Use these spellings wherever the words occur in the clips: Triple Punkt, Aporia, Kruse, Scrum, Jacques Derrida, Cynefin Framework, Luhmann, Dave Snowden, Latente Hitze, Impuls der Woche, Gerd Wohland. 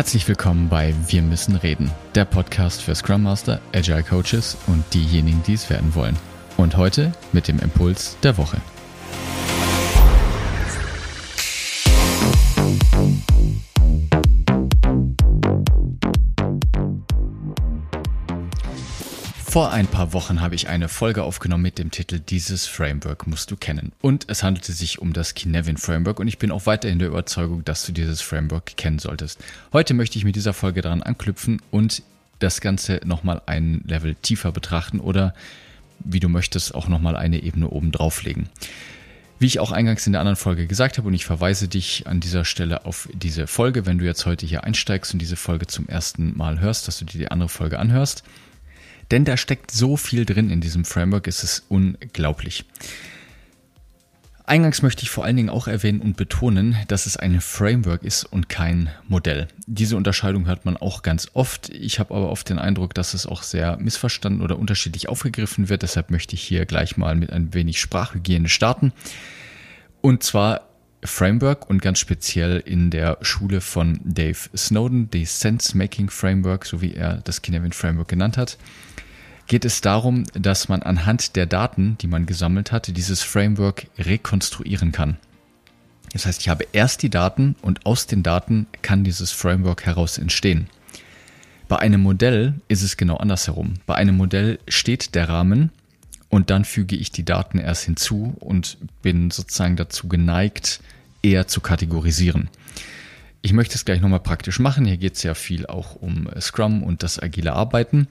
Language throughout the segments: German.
Herzlich willkommen bei Wir müssen reden, der Podcast für Scrum Master, Agile Coaches und diejenigen, die es werden wollen. Und heute mit dem Impuls der Woche. Vor ein paar Wochen habe ich eine Folge aufgenommen mit dem Titel Dieses Framework musst du kennen. Und es handelte sich um das Cynefin Framework und ich bin auch weiterhin der Überzeugung, dass du dieses Framework kennen solltest. Heute möchte ich mit dieser Folge daran anknüpfen und das Ganze nochmal ein Level tiefer betrachten oder, wie du möchtest, auch nochmal eine Ebene oben drauflegen. Wie ich auch eingangs in der anderen Folge gesagt habe, und ich verweise dich an dieser Stelle auf diese Folge, wenn du jetzt heute hier einsteigst und diese Folge zum ersten Mal hörst, dass du dir die andere Folge anhörst. Denn da steckt so viel drin in diesem Framework, es ist unglaublich. Eingangs möchte ich vor allen Dingen auch erwähnen und betonen, dass es ein Framework ist und kein Modell. Diese Unterscheidung hört man auch ganz oft. Ich habe aber oft den Eindruck, dass es auch sehr missverstanden oder unterschiedlich aufgegriffen wird. Deshalb möchte ich hier gleich mal mit ein wenig Sprachhygiene starten. Und zwar Framework und ganz speziell in der Schule von Dave Snowden, die Sense-Making Framework, so wie er das Cynefin Framework genannt hat, geht es darum, dass man anhand der Daten, die man gesammelt hatte, dieses Framework rekonstruieren kann. Das heißt, ich habe erst die Daten und aus den Daten kann dieses Framework heraus entstehen. Bei einem Modell ist es genau andersherum. Bei einem Modell steht der Rahmen und dann füge ich die Daten erst hinzu und bin sozusagen dazu geneigt, eher zu kategorisieren. Ich möchte es gleich nochmal praktisch machen. Hier geht es ja viel auch um Scrum und das agile Arbeiten.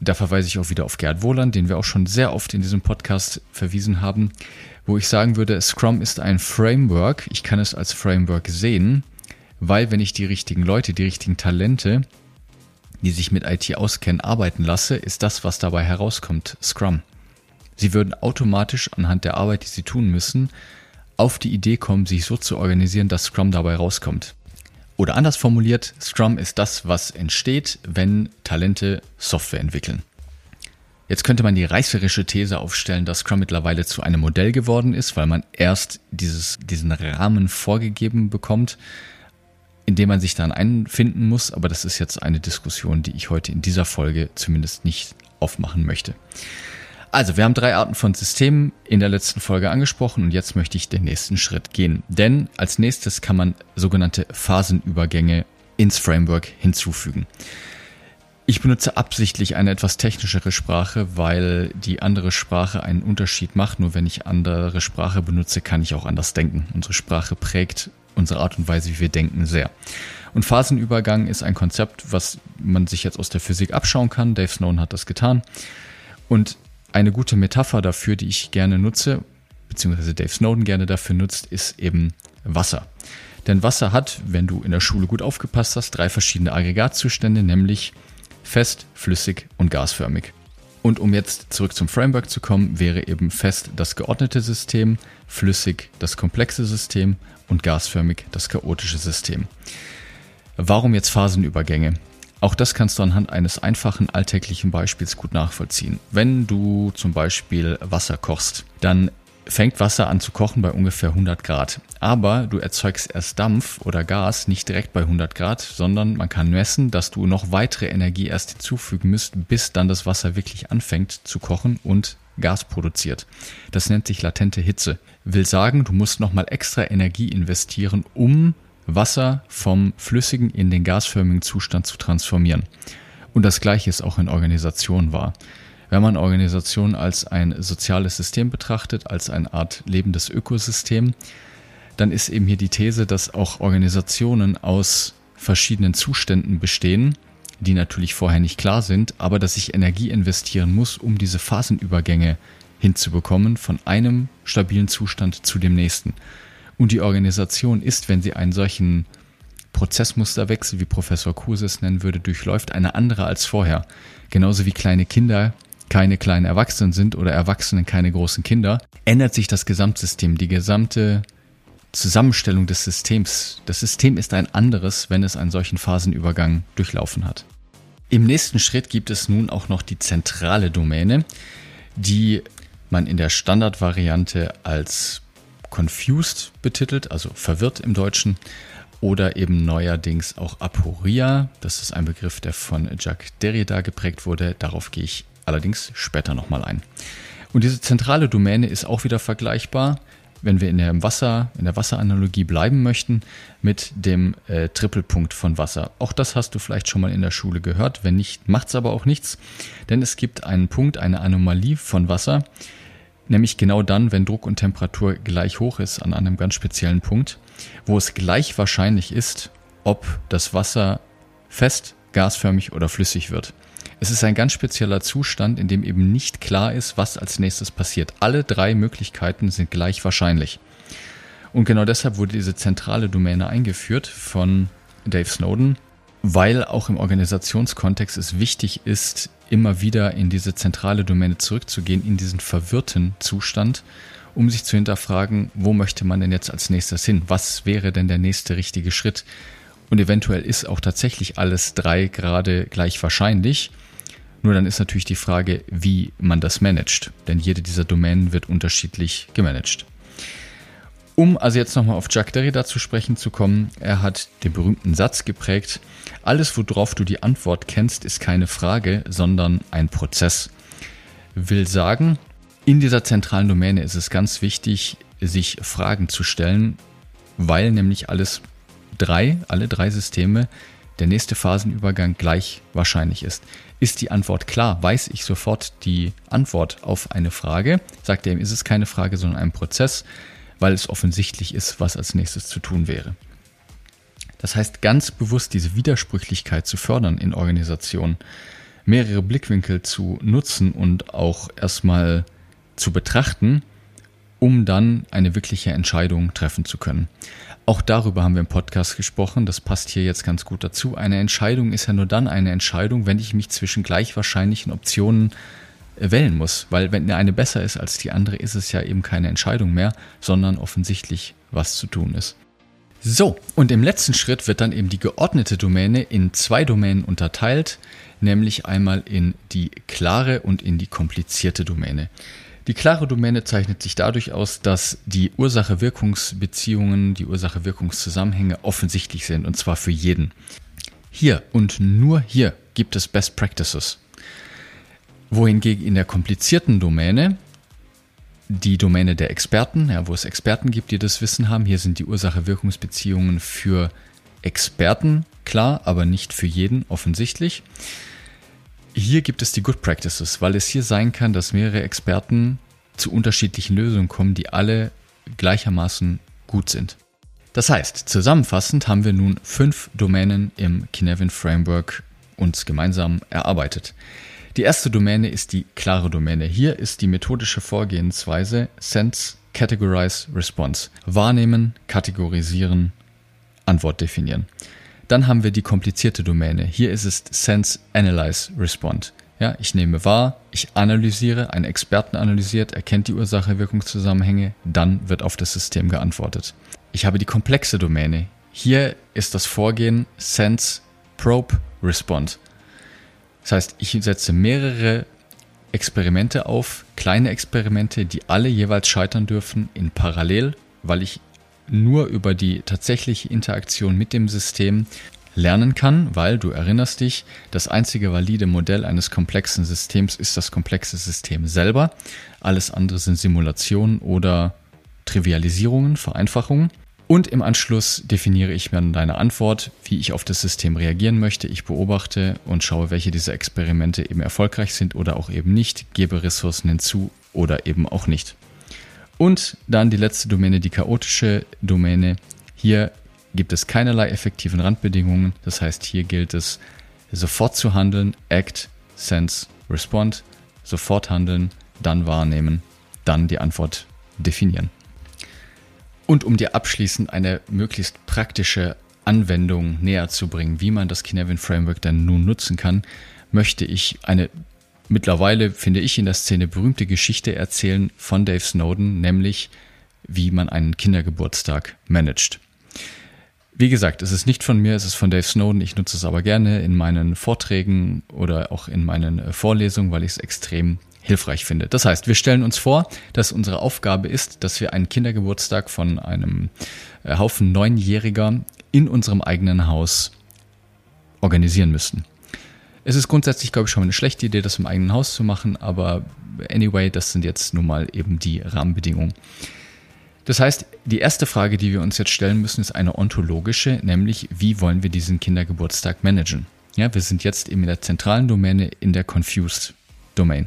Da verweise ich auch wieder auf Gerd Wohland, den wir auch schon sehr oft in diesem Podcast verwiesen haben, wo ich sagen würde, Scrum ist ein Framework. Ich kann es als Framework sehen, weil wenn ich die richtigen Leute, die richtigen Talente, die sich mit IT auskennen, arbeiten lasse, ist das, was dabei herauskommt, Scrum. Sie würden automatisch anhand der Arbeit, die sie tun müssen, auf die Idee kommen, sich so zu organisieren, dass Scrum dabei rauskommt. Oder anders formuliert, Scrum ist das, was entsteht, wenn Talente Software entwickeln. Jetzt könnte man die reißerische These aufstellen, dass Scrum mittlerweile zu einem Modell geworden ist, weil man erst diesen Rahmen vorgegeben bekommt, in dem man sich dann einfinden muss, aber das ist jetzt eine Diskussion, die ich heute in dieser Folge zumindest nicht aufmachen möchte. Also, wir haben 3 Arten von Systemen in der letzten Folge angesprochen und jetzt möchte ich den nächsten Schritt gehen, denn als nächstes kann man sogenannte Phasenübergänge ins Framework hinzufügen. Ich benutze absichtlich eine etwas technischere Sprache, weil die andere Sprache einen Unterschied macht. Nur wenn ich andere Sprache benutze, kann ich auch anders denken. Unsere Sprache prägt unsere Art und Weise, wie wir denken, sehr. Und Phasenübergang ist ein Konzept, was man sich jetzt aus der Physik abschauen kann. Dave Snowden hat das getan. Und eine gute Metapher dafür, die ich gerne nutze, beziehungsweise Dave Snowden gerne dafür nutzt, ist eben Wasser. Denn Wasser hat, wenn du in der Schule gut aufgepasst hast, 3 verschiedene Aggregatzustände, nämlich fest, flüssig und gasförmig. Und um jetzt zurück zum Framework zu kommen, wäre eben fest das geordnete System, flüssig das komplexe System und gasförmig das chaotische System. Warum jetzt Phasenübergänge? Auch das kannst du anhand eines einfachen alltäglichen Beispiels gut nachvollziehen. Wenn du zum Beispiel Wasser kochst, dann fängt Wasser an zu kochen bei ungefähr 100 Grad. Aber du erzeugst erst Dampf oder Gas nicht direkt bei 100 Grad, sondern man kann messen, dass du noch weitere Energie erst hinzufügen müsst, bis dann das Wasser wirklich anfängt zu kochen und Gas produziert. Das nennt sich latente Hitze. Will sagen, du musst nochmal extra Energie investieren, um Wasser vom flüssigen in den gasförmigen Zustand zu transformieren. Und das Gleiche ist auch in Organisationen wahr. Wenn man Organisationen als ein soziales System betrachtet, als eine Art lebendes Ökosystem, dann ist eben hier die These, dass auch Organisationen aus verschiedenen Zuständen bestehen, die natürlich vorher nicht klar sind, aber dass ich Energie investieren muss, um diese Phasenübergänge hinzubekommen von einem stabilen Zustand zu dem nächsten. Und die Organisation ist, wenn sie einen solchen Prozessmusterwechsel, wie Professor Kruse es nennen würde, durchläuft, eine andere als vorher. Genauso wie kleine Kinder keine kleinen Erwachsenen sind oder Erwachsenen keine großen Kinder, ändert sich das Gesamtsystem, die gesamte Zusammenstellung des Systems. Das System ist ein anderes, wenn es einen solchen Phasenübergang durchlaufen hat. Im nächsten Schritt gibt es nun auch noch die zentrale Domäne, die man in der Standardvariante als confused betitelt, also verwirrt im Deutschen, oder eben neuerdings auch Aporia. Das ist ein Begriff, der von Jacques Derrida geprägt wurde. Darauf gehe ich allerdings später nochmal ein. Und diese zentrale Domäne ist auch wieder vergleichbar, wenn wir in der Wasseranalogie bleiben möchten, mit dem Trippelpunkt von Wasser. Auch das hast du vielleicht schon mal in der Schule gehört. Wenn nicht, macht's aber auch nichts. Denn es gibt einen Punkt, eine Anomalie von Wasser, nämlich genau dann, wenn Druck und Temperatur gleich hoch ist, an einem ganz speziellen Punkt, wo es gleich wahrscheinlich ist, ob das Wasser fest, gasförmig oder flüssig wird. Es ist ein ganz spezieller Zustand, in dem eben nicht klar ist, was als nächstes passiert. Alle drei Möglichkeiten sind gleich wahrscheinlich. Und genau deshalb wurde diese zentrale Domäne eingeführt von Dave Snowden, weil auch im Organisationskontext es wichtig ist, immer wieder in diese zentrale Domäne zurückzugehen, in diesen verwirrten Zustand, um sich zu hinterfragen, wo möchte man denn jetzt als nächstes hin? Was wäre denn der nächste richtige Schritt? Und eventuell ist auch tatsächlich alles drei gerade gleich wahrscheinlich. Nur dann ist natürlich die Frage, wie man das managt. Denn jede dieser Domänen wird unterschiedlich gemanagt. Um also jetzt nochmal auf Jacques Derrida zu sprechen zu kommen, er hat den berühmten Satz geprägt: Alles, worauf du die Antwort kennst, ist keine Frage, sondern ein Prozess. Will sagen, in dieser zentralen Domäne ist es ganz wichtig, sich Fragen zu stellen, weil nämlich alle drei Systeme, der nächste Phasenübergang gleich wahrscheinlich ist. Ist die Antwort klar? Weiß ich sofort die Antwort auf eine Frage? Sagt er, ist es keine Frage, sondern ein Prozess, weil es offensichtlich ist, was als nächstes zu tun wäre. Das heißt, ganz bewusst diese Widersprüchlichkeit zu fördern in Organisationen, mehrere Blickwinkel zu nutzen und auch erstmal zu betrachten, um dann eine wirkliche Entscheidung treffen zu können. Auch darüber haben wir im Podcast gesprochen, das passt hier jetzt ganz gut dazu. Eine Entscheidung ist ja nur dann eine Entscheidung, wenn ich mich zwischen gleich wahrscheinlichen Optionen wählen muss. Weil wenn eine besser ist als die andere, ist es ja eben keine Entscheidung mehr, sondern offensichtlich, was zu tun ist. So, und im letzten Schritt wird dann eben die geordnete Domäne in zwei Domänen unterteilt, nämlich einmal in die klare und in die komplizierte Domäne. Die klare Domäne zeichnet sich dadurch aus, dass die Ursache-Wirkungs-Beziehungen, die Ursache-Wirkungs-Zusammenhänge offensichtlich sind, und zwar für jeden. Hier und nur hier gibt es Best Practices. Wohingegen in der komplizierten Domäne, die Domäne der Experten, ja, wo es Experten gibt, die das Wissen haben, hier sind die Ursache-Wirkungsbeziehungen für Experten klar, aber nicht für jeden offensichtlich. Hier gibt es die Good Practices, weil es hier sein kann, dass mehrere Experten zu unterschiedlichen Lösungen kommen, die alle gleichermaßen gut sind. Das heißt, zusammenfassend haben wir nun 5 Domänen im Cynefin Framework uns gemeinsam erarbeitet. Die erste Domäne ist die klare Domäne. Hier ist die methodische Vorgehensweise Sense, Categorize, Response. Wahrnehmen, kategorisieren, Antwort definieren. Dann haben wir die komplizierte Domäne. Hier ist es Sense, Analyze, Respond. Ja, ich nehme wahr, ich analysiere, ein Experten analysiert, erkennt die Ursache-Wirkungszusammenhänge, dann wird auf das System geantwortet. Ich habe die komplexe Domäne. Hier ist das Vorgehen Sense, Probe, Respond. Das heißt, ich setze mehrere Experimente auf, kleine Experimente, die alle jeweils scheitern dürfen, in parallel, weil ich nur über die tatsächliche Interaktion mit dem System lernen kann, weil, du erinnerst dich, das einzige valide Modell eines komplexen Systems ist das komplexe System selber. Alles andere sind Simulationen oder Trivialisierungen, Vereinfachungen. Und im Anschluss definiere ich mir dann deine Antwort, wie ich auf das System reagieren möchte. Ich beobachte und schaue, welche dieser Experimente eben erfolgreich sind oder auch eben nicht, gebe Ressourcen hinzu oder eben auch nicht. Und dann die letzte Domäne, die chaotische Domäne. Hier gibt es keinerlei effektiven Randbedingungen. Das heißt, hier gilt es, sofort zu handeln, act, sense, respond, sofort handeln, dann wahrnehmen, dann die Antwort definieren. Und um dir abschließend eine möglichst praktische Anwendung näher zu bringen, wie man das Cynefin Framework dann nun nutzen kann, möchte ich eine mittlerweile, finde ich, in der Szene berühmte Geschichte erzählen von Dave Snowden, nämlich wie man einen Kindergeburtstag managt. Wie gesagt, es ist nicht von mir, es ist von Dave Snowden. Ich nutze es aber gerne in meinen Vorträgen oder auch in meinen Vorlesungen, weil ich es extrem hilfreich finde. Das heißt, wir stellen uns vor, dass unsere Aufgabe ist, dass wir einen Kindergeburtstag von einem Haufen Neunjähriger in unserem eigenen Haus organisieren müssen. Es ist grundsätzlich, glaube ich, schon eine schlechte Idee, das im eigenen Haus zu machen, aber anyway, das sind jetzt nun mal eben die Rahmenbedingungen. Das heißt, die erste Frage, die wir uns jetzt stellen müssen, ist eine ontologische, nämlich wie wollen wir diesen Kindergeburtstag managen? Ja, wir sind jetzt eben in der zentralen Domäne, in der Confused Domain.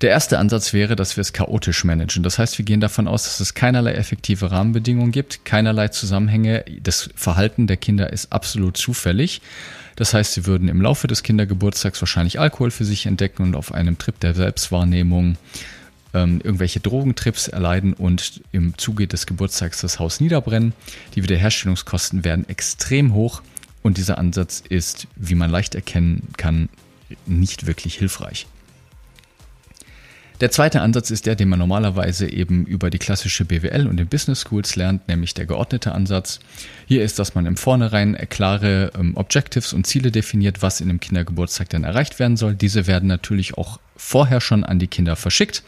Der erste Ansatz wäre, dass wir es chaotisch managen. Das heißt, wir gehen davon aus, dass es keinerlei effektive Rahmenbedingungen gibt, keinerlei Zusammenhänge. Das Verhalten der Kinder ist absolut zufällig. Das heißt, sie würden im Laufe des Kindergeburtstags wahrscheinlich Alkohol für sich entdecken und auf einem Trip der Selbstwahrnehmung irgendwelche Drogentrips erleiden und im Zuge des Geburtstags das Haus niederbrennen. Die Wiederherstellungskosten werden extrem hoch und dieser Ansatz ist, wie man leicht erkennen kann, nicht wirklich hilfreich. Der zweite Ansatz ist der, den man normalerweise eben über die klassische BWL und den Business Schools lernt, nämlich der geordnete Ansatz. Hier ist, dass man im Vornherein klare Objectives und Ziele definiert, was in dem Kindergeburtstag denn erreicht werden soll. Diese werden natürlich auch vorher schon an die Kinder verschickt.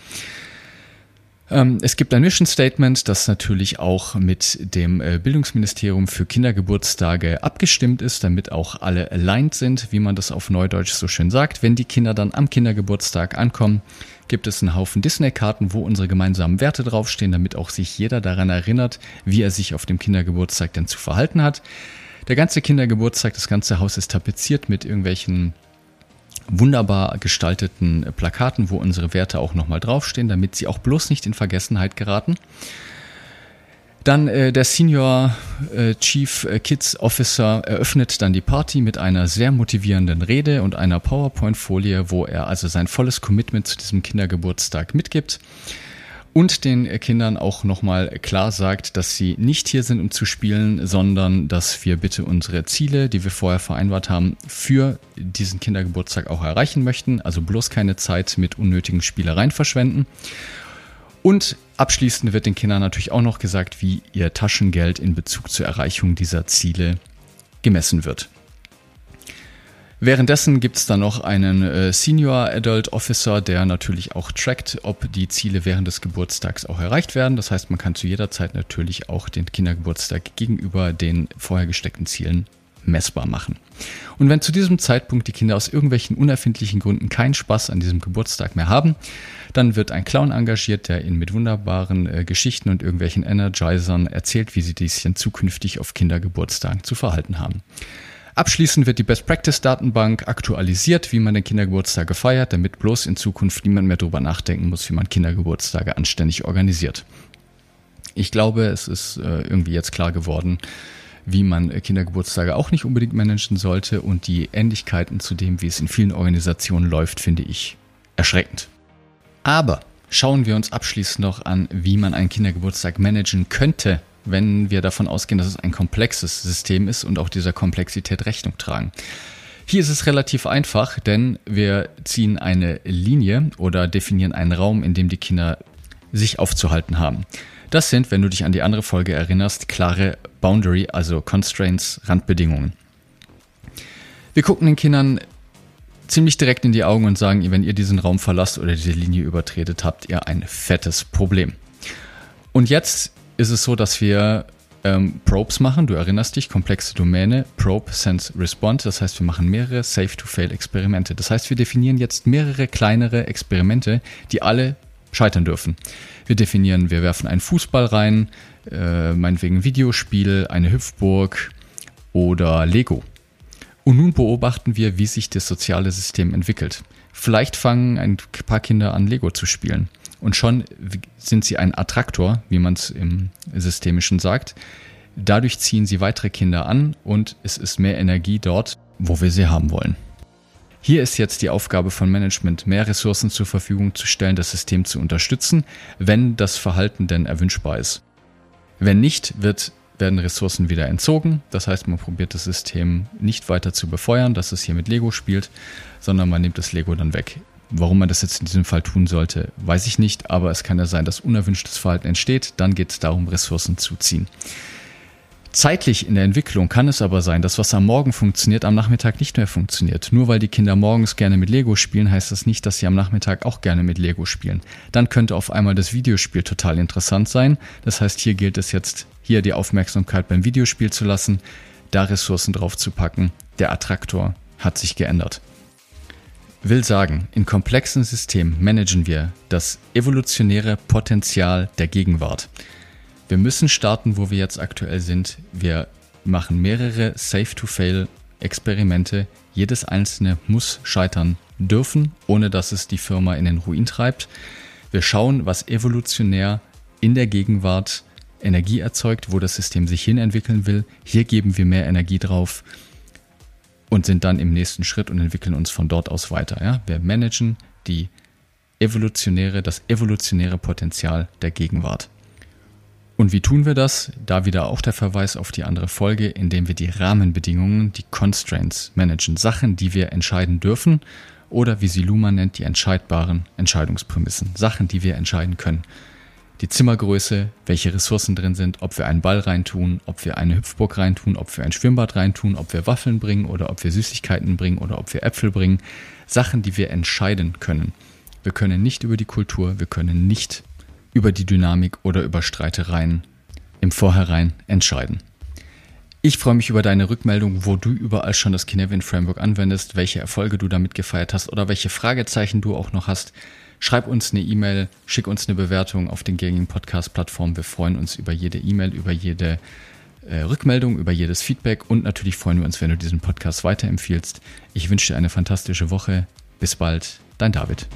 Es gibt ein Mission Statement, das natürlich auch mit dem Bildungsministerium für Kindergeburtstage abgestimmt ist, damit auch alle aligned sind, wie man das auf Neudeutsch so schön sagt. Wenn die Kinder dann am Kindergeburtstag ankommen, gibt es einen Haufen Disney-Karten, wo unsere gemeinsamen Werte draufstehen, damit auch sich jeder daran erinnert, wie er sich auf dem Kindergeburtstag denn zu verhalten hat. Der ganze Kindergeburtstag, das ganze Haus ist tapeziert mit irgendwelchen wunderbar gestalteten Plakaten, wo unsere Werte auch nochmal draufstehen, damit sie auch bloß nicht in Vergessenheit geraten. Dann der Senior Chief Kids Officer eröffnet dann die Party mit einer sehr motivierenden Rede und einer PowerPoint-Folie, wo er also sein volles Commitment zu diesem Kindergeburtstag mitgibt und den Kindern auch nochmal klar sagt, dass sie nicht hier sind, um zu spielen, sondern dass wir bitte unsere Ziele, die wir vorher vereinbart haben, für diesen Kindergeburtstag auch erreichen möchten. Also bloß keine Zeit mit unnötigen Spielereien verschwenden. Und abschließend wird den Kindern natürlich auch noch gesagt, wie ihr Taschengeld in Bezug zur Erreichung dieser Ziele gemessen wird. Währenddessen gibt es dann noch einen Senior Adult Officer, der natürlich auch trackt, ob die Ziele während des Geburtstags auch erreicht werden. Das heißt, man kann zu jeder Zeit natürlich auch den Kindergeburtstag gegenüber den vorher gesteckten Zielen messbar machen. Und wenn zu diesem Zeitpunkt die Kinder aus irgendwelchen unerfindlichen Gründen keinen Spaß an diesem Geburtstag mehr haben, dann wird ein Clown engagiert, der ihnen mit wunderbaren Geschichten und irgendwelchen Energizern erzählt, wie sie dies zukünftig auf Kindergeburtstagen zu verhalten haben. Abschließend wird die Best-Practice-Datenbank aktualisiert, wie man den Kindergeburtstage feiert, damit bloß in Zukunft niemand mehr darüber nachdenken muss, wie man Kindergeburtstage anständig organisiert. Ich glaube, es ist irgendwie jetzt klar geworden, wie man Kindergeburtstage auch nicht unbedingt managen sollte, und die Ähnlichkeiten zu dem, wie es in vielen Organisationen läuft, finde ich erschreckend. Aber schauen wir uns abschließend noch an, wie man einen Kindergeburtstag managen könnte, wenn wir davon ausgehen, dass es ein komplexes System ist und auch dieser Komplexität Rechnung tragen. Hier ist es relativ einfach, denn wir ziehen eine Linie oder definieren einen Raum, in dem die Kinder sich aufzuhalten haben. Das sind, wenn du dich an die andere Folge erinnerst, klare Boundary, also Constraints, Randbedingungen. Wir gucken den Kindern ziemlich direkt in die Augen und sagen, wenn ihr diesen Raum verlasst oder diese Linie übertretet, habt ihr ein fettes Problem. Und jetzt ist es so, dass wir Probes machen, du erinnerst dich, komplexe Domäne, Probe, Sense, Respond, das heißt, wir machen mehrere Safe-to-Fail-Experimente. Das heißt, wir definieren jetzt mehrere kleinere Experimente, die alle scheitern dürfen. Wir werfen einen Fußball rein, meinetwegen ein Videospiel, eine Hüpfburg oder Lego. Und nun beobachten wir, wie sich das soziale System entwickelt. Vielleicht fangen ein paar Kinder an, Lego zu spielen. Und schon sind sie ein Attraktor, wie man es im Systemischen sagt. Dadurch ziehen sie weitere Kinder an und es ist mehr Energie dort, wo wir sie haben wollen. Hier ist jetzt die Aufgabe von Management, mehr Ressourcen zur Verfügung zu stellen, das System zu unterstützen, wenn das Verhalten denn erwünschbar ist. Wenn nicht, werden Ressourcen wieder entzogen. Das heißt, man probiert das System nicht weiter zu befeuern, dass es hier mit Lego spielt, sondern man nimmt das Lego dann weg. Warum man das jetzt in diesem Fall tun sollte, weiß ich nicht, aber es kann ja sein, dass unerwünschtes Verhalten entsteht, dann geht es darum, Ressourcen zu ziehen. Zeitlich in der Entwicklung kann es aber sein, dass was am Morgen funktioniert, am Nachmittag nicht mehr funktioniert. Nur weil die Kinder morgens gerne mit Lego spielen, heißt das nicht, dass sie am Nachmittag auch gerne mit Lego spielen. Dann könnte auf einmal das Videospiel total interessant sein. Das heißt, hier gilt es jetzt, hier die Aufmerksamkeit beim Videospiel zu lassen, da Ressourcen drauf zu packen. Der Attraktor hat sich geändert. Will sagen, in komplexen Systemen managen wir das evolutionäre Potenzial der Gegenwart. Wir müssen starten, wo wir jetzt aktuell sind. Wir machen mehrere Safe-to-Fail-Experimente. Jedes einzelne muss scheitern dürfen, ohne dass es die Firma in den Ruin treibt. Wir schauen, was evolutionär in der Gegenwart Energie erzeugt, wo das System sich hin entwickeln will. Hier geben wir mehr Energie drauf und sind dann im nächsten Schritt und entwickeln uns von dort aus weiter. Ja? Wir managen das evolutionäre Potenzial der Gegenwart. Und wie tun wir das? Da wieder auch der Verweis auf die andere Folge, indem wir die Rahmenbedingungen, die Constraints managen. Sachen, die wir entscheiden dürfen oder wie sie Luhmann nennt, die entscheidbaren Entscheidungsprämissen. Sachen, die wir entscheiden können. Die Zimmergröße, welche Ressourcen drin sind, ob wir einen Ball reintun, ob wir eine Hüpfburg reintun, ob wir ein Schwimmbad reintun, ob wir Waffeln bringen oder ob wir Süßigkeiten bringen oder ob wir Äpfel bringen. Sachen, die wir entscheiden können. Wir können nicht über die Kultur, wir können nicht über die Dynamik oder über Streitereien im Vorhinein entscheiden. Ich freue mich über deine Rückmeldung, wo du überall schon das Cynefin Framework anwendest, welche Erfolge du damit gefeiert hast oder welche Fragezeichen du auch noch hast. Schreib uns eine E-Mail, schick uns eine Bewertung auf den gängigen Podcast-Plattformen. Wir freuen uns über jede E-Mail, über jede Rückmeldung, über jedes Feedback und natürlich freuen wir uns, wenn du diesen Podcast weiterempfiehlst. Ich wünsche dir eine fantastische Woche. Bis bald, dein David.